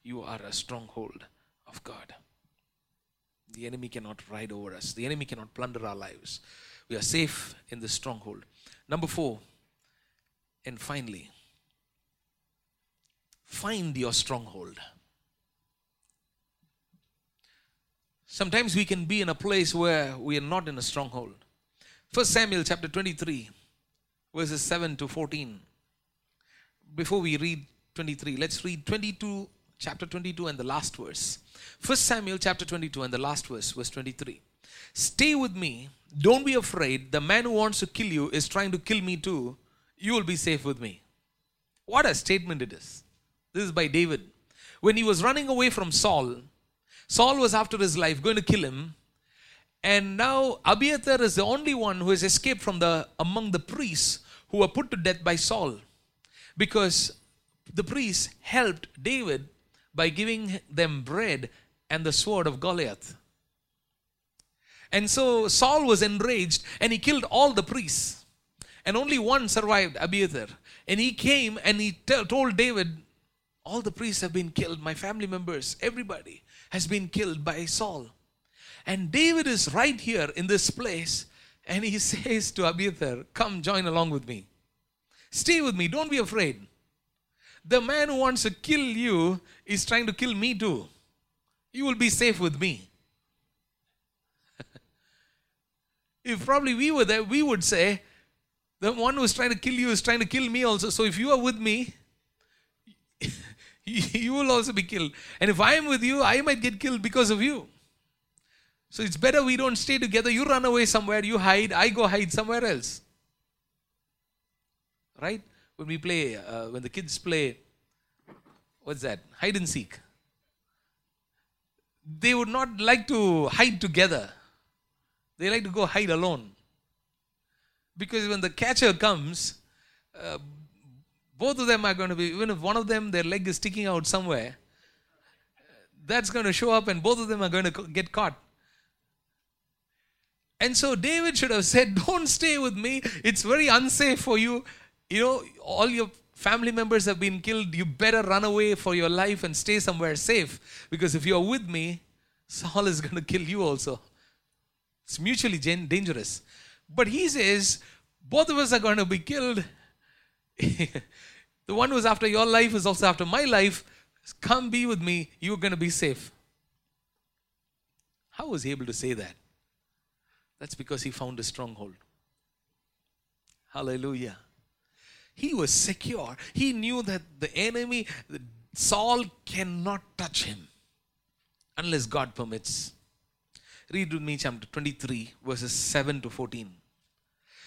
you are a stronghold of God. The enemy cannot ride over us. The enemy cannot plunder our lives. We are safe in this stronghold. Number 4, and finally, find your stronghold. Sometimes we can be in a place where we are not in a stronghold. 1 Samuel chapter 23, verses 7 to 14. Before we read 23, let's read chapter 22 and the last verse. 1 Samuel chapter 22 and the last verse, verse 23. Stay with me. Don't be afraid. The man who wants to kill you is trying to kill me too. You will be safe with me. What a statement it is. This is by David. When he was running away from Saul, Saul was after his life, going to kill him. And now Abiathar is the only one who has escaped from among the priests who were put to death by Saul. Because the priests helped David by giving them bread and the sword of Goliath. And so Saul was enraged and he killed all the priests. And only one survived, Abiathar. And he came and he told David, all the priests have been killed. My family members, everybody has been killed by Saul. And David is right here in this place. And he says to Abiathar, come join along with me. Stay with me. Don't be afraid. The man who wants to kill you is trying to kill me too. You will be safe with me. If probably we were there, we would say, the one who is trying to kill you is trying to kill me also. So if you are with me, you will also be killed. And if I am with you, I might get killed because of you. So it's better we don't stay together. You run away somewhere, you hide, I go hide somewhere else. Right? When we play, when the kids play, what's that? Hide and seek. They would not like to hide together. They like to go hide alone. Because when the catcher comes, both of them are going to be, even if one of them, their leg is sticking out somewhere, that's going to show up and both of them are going to get caught. And so David should have said, don't stay with me. It's very unsafe for you. You know, all your family members have been killed. You better run away for your life and stay somewhere safe. Because if you're with me, Saul is going to kill you also. It's mutually dangerous. But he says, both of us are going to be killed. The one who's after your life is also after my life. Come be with me. You're going to be safe. How was he able to say that? That's because he found a stronghold. Hallelujah. He was secure. He knew that the enemy, Saul, cannot touch him unless God permits. Read with me chapter 23, verses 7 to 14.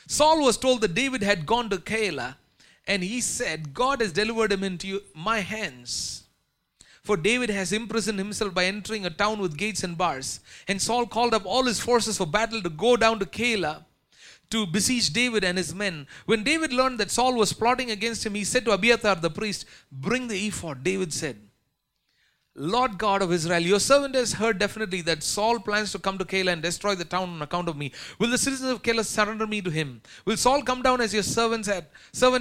Saul was told that David had gone to Keilah, and he said, God has delivered him into my hands. For David has imprisoned himself by entering a town with gates and bars. And Saul called up all his forces for battle to go down to Keilah to besiege David and his men. When David learned that Saul was plotting against him, he said to Abiathar the priest, bring the ephod. David said, Lord God of Israel, your servant has heard definitely that Saul plans to come to Keilah and destroy the town on account of me. Will the citizens of Keilah surrender me to him? Will Saul come down as your servant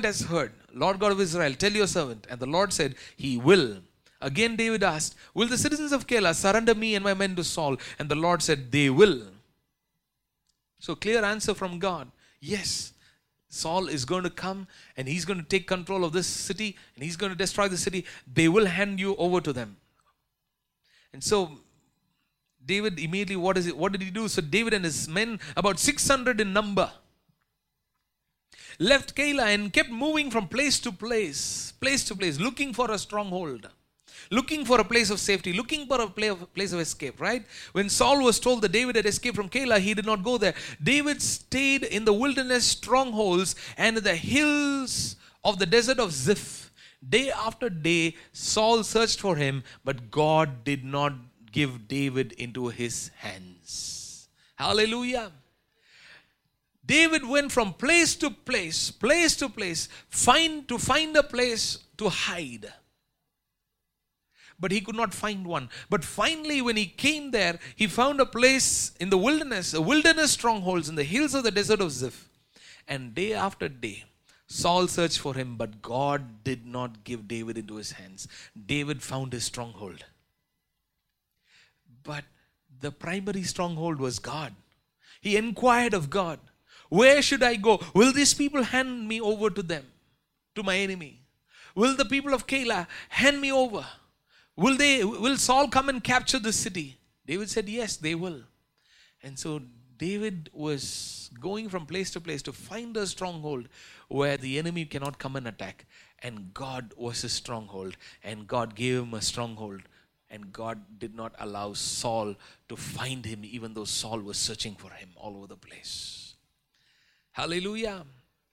has heard? Lord God of Israel, tell your servant. And the Lord said, he will. Again David asked, will the citizens of Keilah surrender me and my men to Saul? And the Lord said, they will. So clear answer from God. Yes, Saul is going to come and he's going to take control of this city and he's going to destroy the city. They will hand you over to them. And so David immediately, what did he do? So David and his men, about 600 in number, left Keilah and kept moving from place to place, looking for a stronghold, looking for a place of safety, looking for a place of escape, right? When Saul was told that David had escaped from Keilah, he did not go there. David stayed in the wilderness strongholds and the hills of the desert of Ziph. Day after day, Saul searched for him, but God did not give David into his hands. Hallelujah. David went from place to place, to find a place to hide. But he could not find one. But finally, when he came there, he found a place in the wilderness, a wilderness strongholds in the hills of the desert of Ziph. And day after day, Saul searched for him, but God did not give David into his hands. David found his stronghold. But the primary stronghold was God. He inquired of God, where should I go? Will these people hand me over to them, to my enemy? Will the people of Keilah hand me over? Will Saul come and capture the city? David said, yes, they will. And so David was going from place to place to find a stronghold where the enemy cannot come and attack. And God was his stronghold. And God gave him a stronghold. And God did not allow Saul to find him, even though Saul was searching for him all over the place. Hallelujah.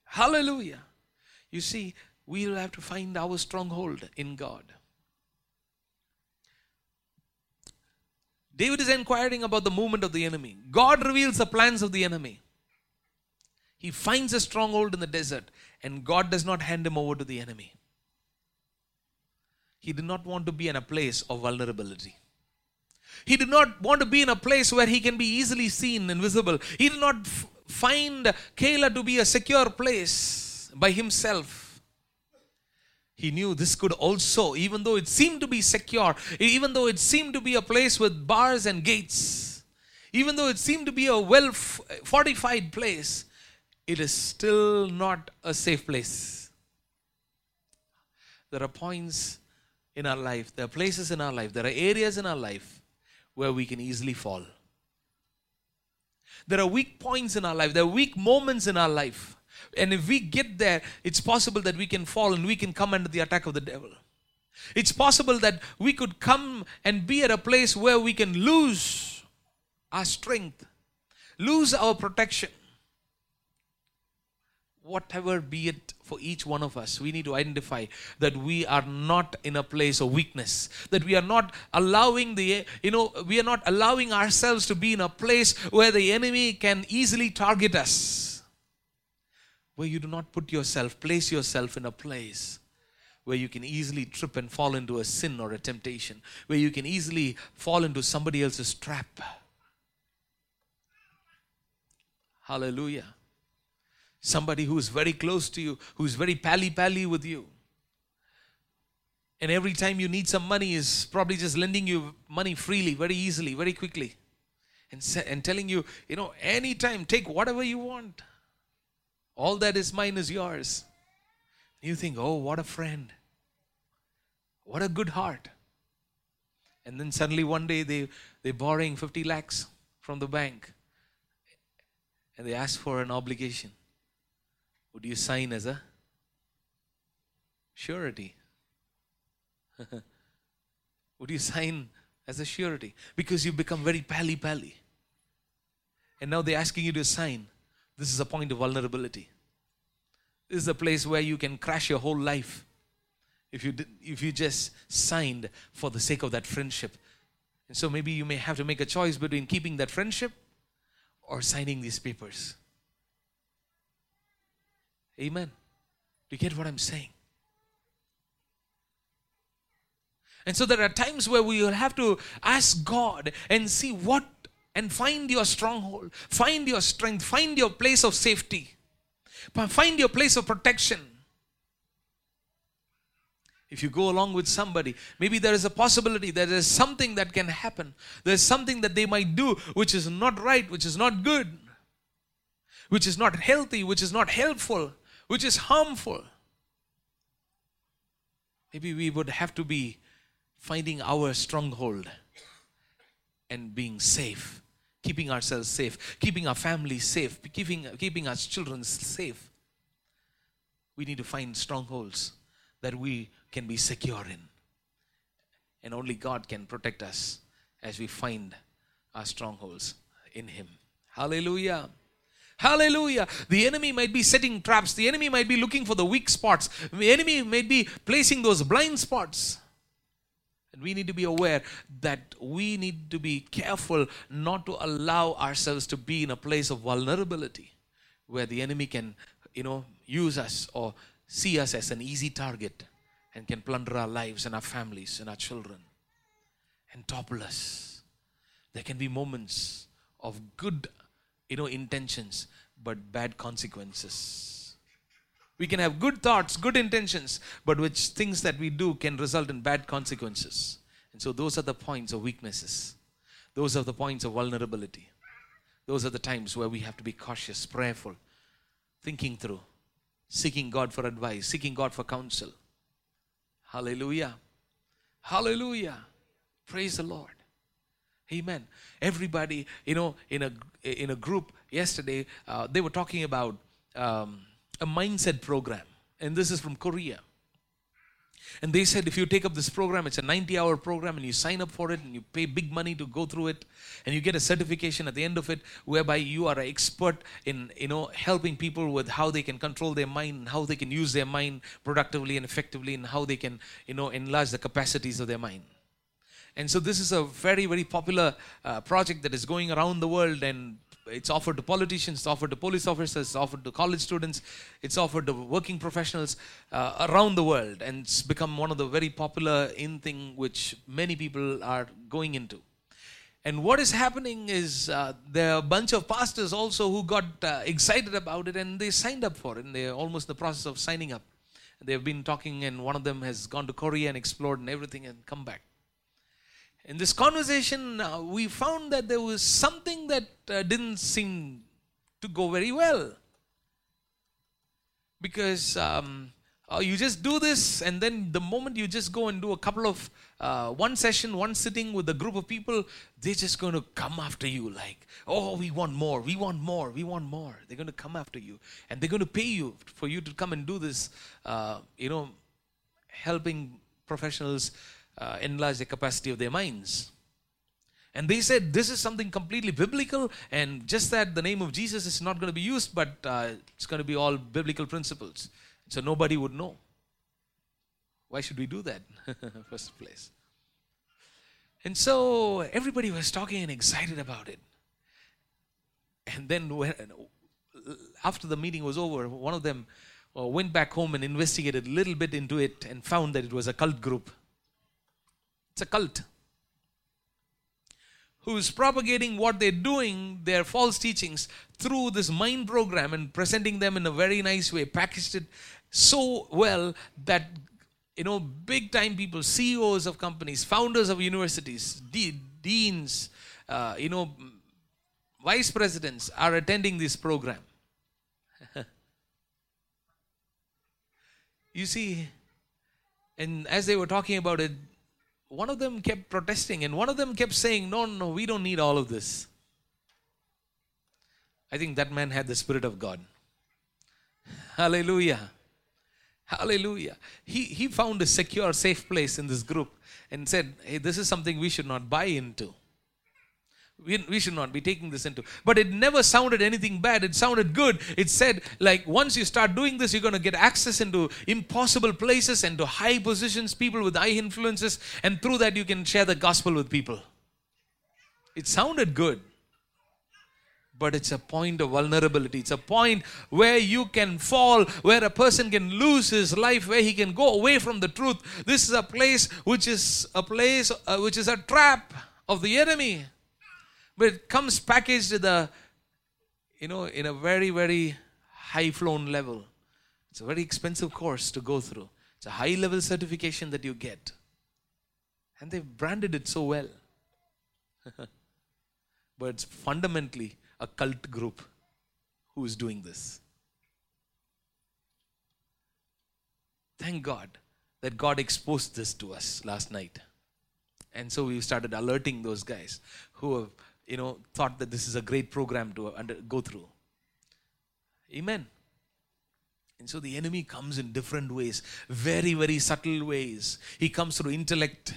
Hallelujah. You see, we will have to find our stronghold in God. David is inquiring about the movement of the enemy. God reveals the plans of the enemy. He finds a stronghold in the desert and God does not hand him over to the enemy. He did not want to be in a place of vulnerability. He did not want to be in a place where he can be easily seen and visible. He did not find Keilah to be a secure place by himself. He knew this could also, even though it seemed to be secure, even though it seemed to be a place with bars and gates, even though it seemed to be a well-fortified place, it is still not a safe place. There are points in our life, there are places in our life, there are areas in our life where we can easily fall. There are weak points in our life, there are weak moments in our life. And if we get there, it's possible that we can fall and we can come under the attack of the devil. It's possible that we could come and be at a place where we can lose our strength, lose our protection. Whatever be it for each one of us, we need to identify that we are not in a place of weakness, that we are not allowing we are not allowing ourselves to be in a place where the enemy can easily target us. Where you do not place yourself in a place where you can easily trip and fall into a sin or a temptation, where you can easily fall into somebody else's trap. Hallelujah. Somebody who is very close to you, who is very pally-pally with you. And every time you need some money is probably just lending you money freely, very easily, very quickly. And telling you, anytime, take whatever you want. All that is mine is yours. You think, oh, what a friend. What a good heart. And then suddenly one day they're borrowing 50 lakhs from the bank. And they ask for an obligation. Would you sign as a surety? Would you sign as a surety? Because you become very pally-pally. And now they're asking you to sign. This is a point of vulnerability. This is a place where you can crash your whole life if you just signed for the sake of that friendship. And so maybe you may have to make a choice between keeping that friendship or signing these papers. Amen. Do you get what I'm saying? And so there are times where we will have to ask God and see what and find your stronghold, find your strength, find your place of safety, find your place of protection. If you go along with somebody, maybe there is a possibility that there is something that can happen. There is something that they might do which is not right, which is not good, which is not healthy, which is not helpful, which is harmful. Maybe we would have to be finding our stronghold and being safe. Keeping ourselves safe, keeping our family safe, keeping our children safe. We need to find strongholds that we can be secure in. And only God can protect us as we find our strongholds in Him. Hallelujah. Hallelujah. The enemy might be setting traps. The enemy might be looking for the weak spots. The enemy might be placing those blind spots. We need to be aware that we need to be careful not to allow ourselves to be in a place of vulnerability where the enemy can, use us or see us as an easy target and can plunder our lives and our families and our children and topple us. There can be moments of good, intentions but bad consequences. We can have good thoughts, good intentions, but which things that we do can result in bad consequences. And so those are the points of weaknesses. Those are the points of vulnerability. Those are the times where we have to be cautious, prayerful, thinking through, seeking God for advice, seeking God for counsel. Hallelujah. Hallelujah. Praise the Lord. Amen. Everybody, in a group yesterday, they were talking about a mindset program, and this is from Korea. And they said if you take up this program, it's a 90-hour program, and you sign up for it and you pay big money to go through it, and you get a certification at the end of it whereby you are an expert in helping people with how they can control their mind and how they can use their mind productively and effectively, and how they can enlarge the capacities of their mind. And so this is a very, very popular project that is going around the world, and it's offered to politicians, it's offered to police officers, it's offered to college students, it's offered to working professionals around the world, and it's become one of the very popular thing which many people are going into. And what is happening is there are a bunch of pastors also who got excited about it, and they signed up for it, and they're almost in the process of signing up. They've been talking, and one of them has gone to Korea and explored and everything and come back. In this conversation, we found that there was something that didn't seem to go very well. Because you just do this, and then the moment you just go and do a couple of one sitting with a group of people, they're just going to come after you like, oh, we want more. They're going to come after you, and they're going to pay you for you to come and do this, helping professionals enlarge the capacity of their minds. And they said, this is something completely biblical, and just that the name of Jesus is not going to be used, but it's going to be all biblical principles. So nobody would know. Why should we do that in first place? And so everybody was talking and excited about it. And then after the meeting was over, one of them went back home and investigated a little bit into it and found that it was a cult group. It's a cult who's propagating what they're doing, their false teachings, through this mind program and presenting them in a very nice way, packaged it so well that, big time people, CEOs of companies, founders of universities, deans, vice presidents are attending this program. You see, and as they were talking about it, one of them kept protesting, and one of them kept saying, no, we don't need all of this. I think that man had the Spirit of God. Hallelujah. Hallelujah. He found a secure, safe place in this group and said, hey, this is something we should not buy into. We should not be taking this into. But it never sounded anything bad. It sounded good. It said, like, once you start doing this, you're going to get access into impossible places and to high positions, people with high influences, and through that you can share the gospel with people. It sounded good. But it's a point of vulnerability. It's a point where you can fall, where a person can lose his life, where he can go away from the truth. This is a place which is a trap of the enemy. But it comes packaged in a very, very high-flown level. It's a very expensive course to go through. It's a high-level certification that you get. And they've branded it so well. But it's fundamentally a cult group who is doing this. Thank God that God exposed this to us last night. And so we started alerting those guys who have thought that this is a great program to go through. Amen. And so the enemy comes in different ways, very, very subtle ways. He comes through intellect.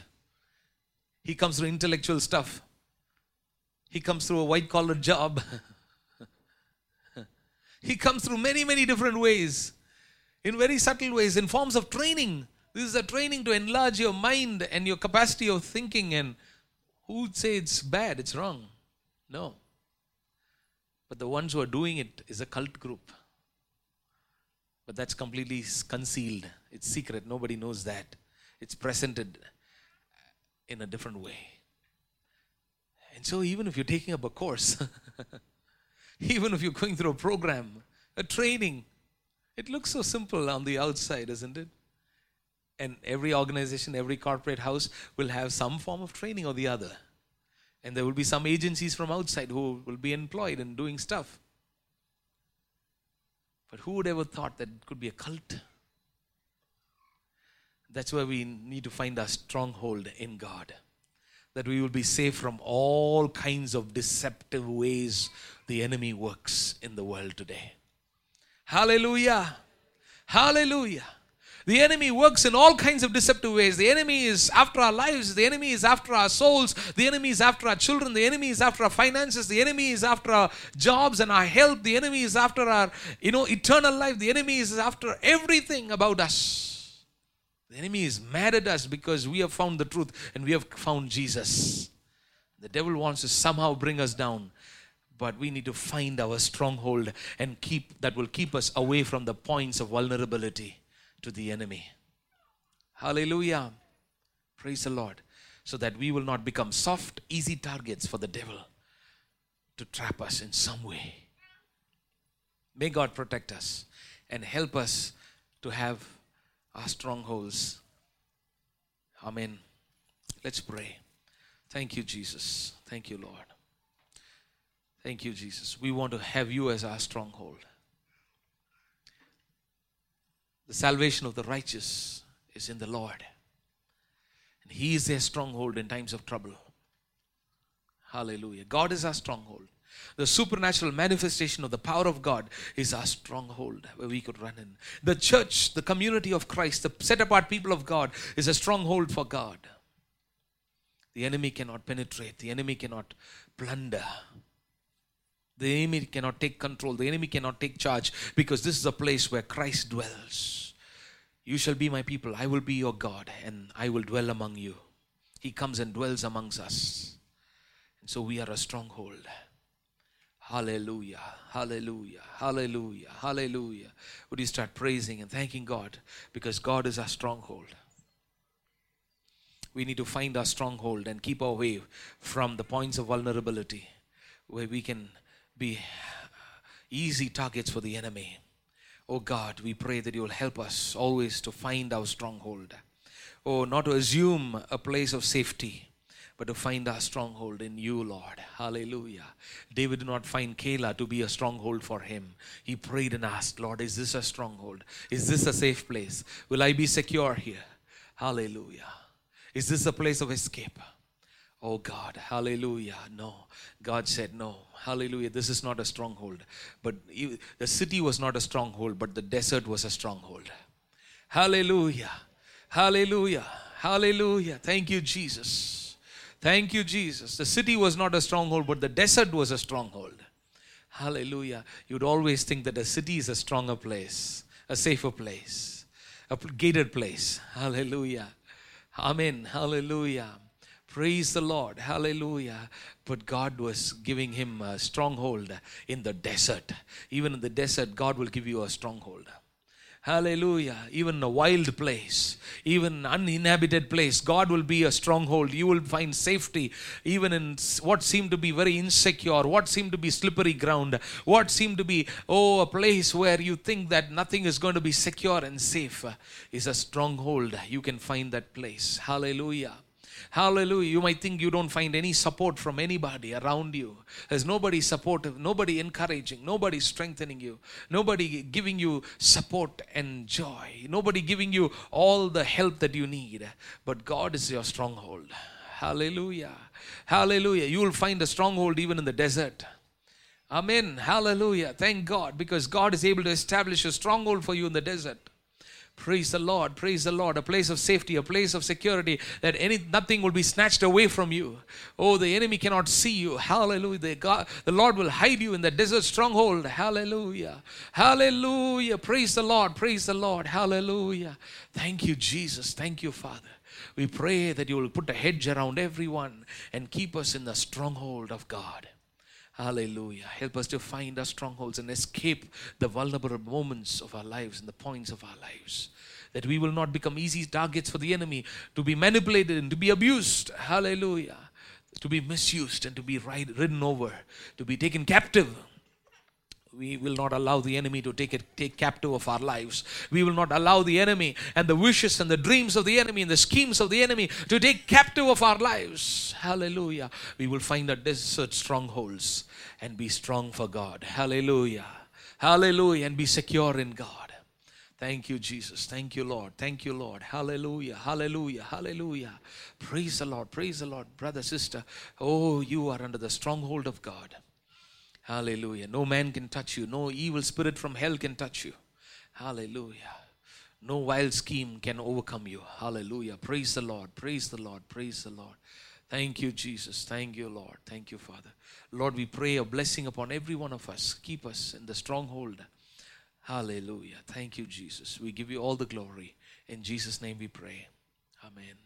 He comes through intellectual stuff. He comes through a white-collar job. He comes through many, many different ways, in very subtle ways, in forms of training. This is a training to enlarge your mind and your capacity of thinking, and who would say it's bad, it's wrong? No. But the ones who are doing it is a cult group. But that's completely concealed. It's secret. Nobody knows that. It's presented in a different way. And so even if you're taking up a course, even if you're going through a program, a training, it looks so simple on the outside, isn't it? And every organization, every corporate house will have some form of training or the other. And there will be some agencies from outside who will be employed and doing stuff. But who would ever thought that it could be a cult? That's where we need to find our stronghold in God. That we will be safe from all kinds of deceptive ways the enemy works in the world today. Hallelujah! Hallelujah! The enemy works in all kinds of deceptive ways. The enemy is after our lives. The enemy is after our souls. The enemy is after our children. The enemy is after our finances. The enemy is after our jobs and our health. The enemy is after our, eternal life. The enemy is after everything about us. The enemy is mad at us because we have found the truth and we have found Jesus. The devil wants to somehow bring us down. But we need to find our stronghold and that will keep us away from the points of vulnerability to the enemy. Hallelujah. Praise the Lord. so that we will not become soft, easy targets for the devil to trap us in some way. May God protect us and help us to have our strongholds. Amen. Let's pray. Thank you, Jesus. Thank you, Lord. Thank you, Jesus. We want to have you as our stronghold. The salvation of the righteous is in the Lord. And He is their stronghold in times of trouble. Hallelujah. God is our stronghold. The supernatural manifestation of the power of God is our stronghold where we could run in. The church, the community of Christ, the set-apart people of God is a stronghold for God. The enemy cannot penetrate. The enemy cannot plunder. The enemy cannot take control. The enemy cannot take charge, because this is a place where Christ dwells. You shall be my people. I will be your God, and I will dwell among you. He comes and dwells amongst us. And so we are a stronghold. Hallelujah, hallelujah, hallelujah, hallelujah. Would you start praising and thanking God, because God is our stronghold. We need to find our stronghold and keep our way from the points of vulnerability where we can be easy targets for the enemy. Oh God, we pray that you will help us always to find our stronghold. Oh, not to assume a place of safety, but to find our stronghold in you, Lord. Hallelujah. David did not find Keilah to be a stronghold for him. He prayed and asked, Lord, is this a stronghold? Is this a safe place? Will I be secure here? Hallelujah. Is this a place of escape? Oh God, hallelujah, no. God said no, hallelujah, this is not a stronghold. But the city was not a stronghold, but the desert was a stronghold. Hallelujah, hallelujah, hallelujah. Thank you, Jesus. Thank you, Jesus. The city was not a stronghold, but the desert was a stronghold. Hallelujah. You'd always think that a city is a stronger place, a safer place, a gated place. Hallelujah. Amen, hallelujah. Praise the Lord, hallelujah. But God was giving him a stronghold in the desert. Even in the desert, God will give you a stronghold. Hallelujah. Even a wild place, even an uninhabited place, God will be a stronghold. You will find safety even in what seemed to be very insecure, what seemed to be slippery ground, what seemed to be, a place where you think that nothing is going to be secure and safe is a stronghold. You can find that place. Hallelujah. Hallelujah. You might think you don't find any support from anybody around you. There's nobody supportive, nobody encouraging, nobody strengthening you, nobody giving you support and joy, nobody giving you all the help that you need. But God is your stronghold. Hallelujah. Hallelujah. You will find a stronghold even in the desert. Amen. Hallelujah. Thank God, because God is able to establish a stronghold for you in the desert. Praise the Lord, praise the Lord. A place of safety, a place of security, that nothing will be snatched away from you. Oh, the enemy cannot see you. Hallelujah. The Lord will hide you in the desert stronghold. Hallelujah. Hallelujah. Praise the Lord, praise the Lord. Hallelujah. Thank you, Jesus. Thank you, Father. We pray that you will put a hedge around everyone and keep us in the stronghold of God. Hallelujah. Help us to find our strongholds and escape the vulnerable moments of our lives and the points of our lives, that we will not become easy targets for the enemy to be manipulated and to be abused. Hallelujah. To be misused and to be ridden over, to be taken captive. We will not allow the enemy to take captive of our lives. We will not allow the enemy and the wishes and the dreams of the enemy and the schemes of the enemy to take captive of our lives. Hallelujah. We will find our desert strongholds and be strong for God. Hallelujah. Hallelujah. And be secure in God. Thank you, Jesus. Thank you, Lord. Thank you, Lord. Hallelujah. Hallelujah. Hallelujah. Praise the Lord. Praise the Lord. Brother, sister, oh, you are under the stronghold of God. Hallelujah. No man can touch you. No evil spirit from hell can touch you. Hallelujah. No wild scheme can overcome you. Hallelujah. Praise the Lord. Praise the Lord. Praise the Lord. Thank you, Jesus. Thank you, Lord. Thank you, Father. Lord, we pray a blessing upon every one of us. Keep us in the stronghold. Hallelujah. Thank you, Jesus. We give you all the glory. In Jesus' name we pray. Amen.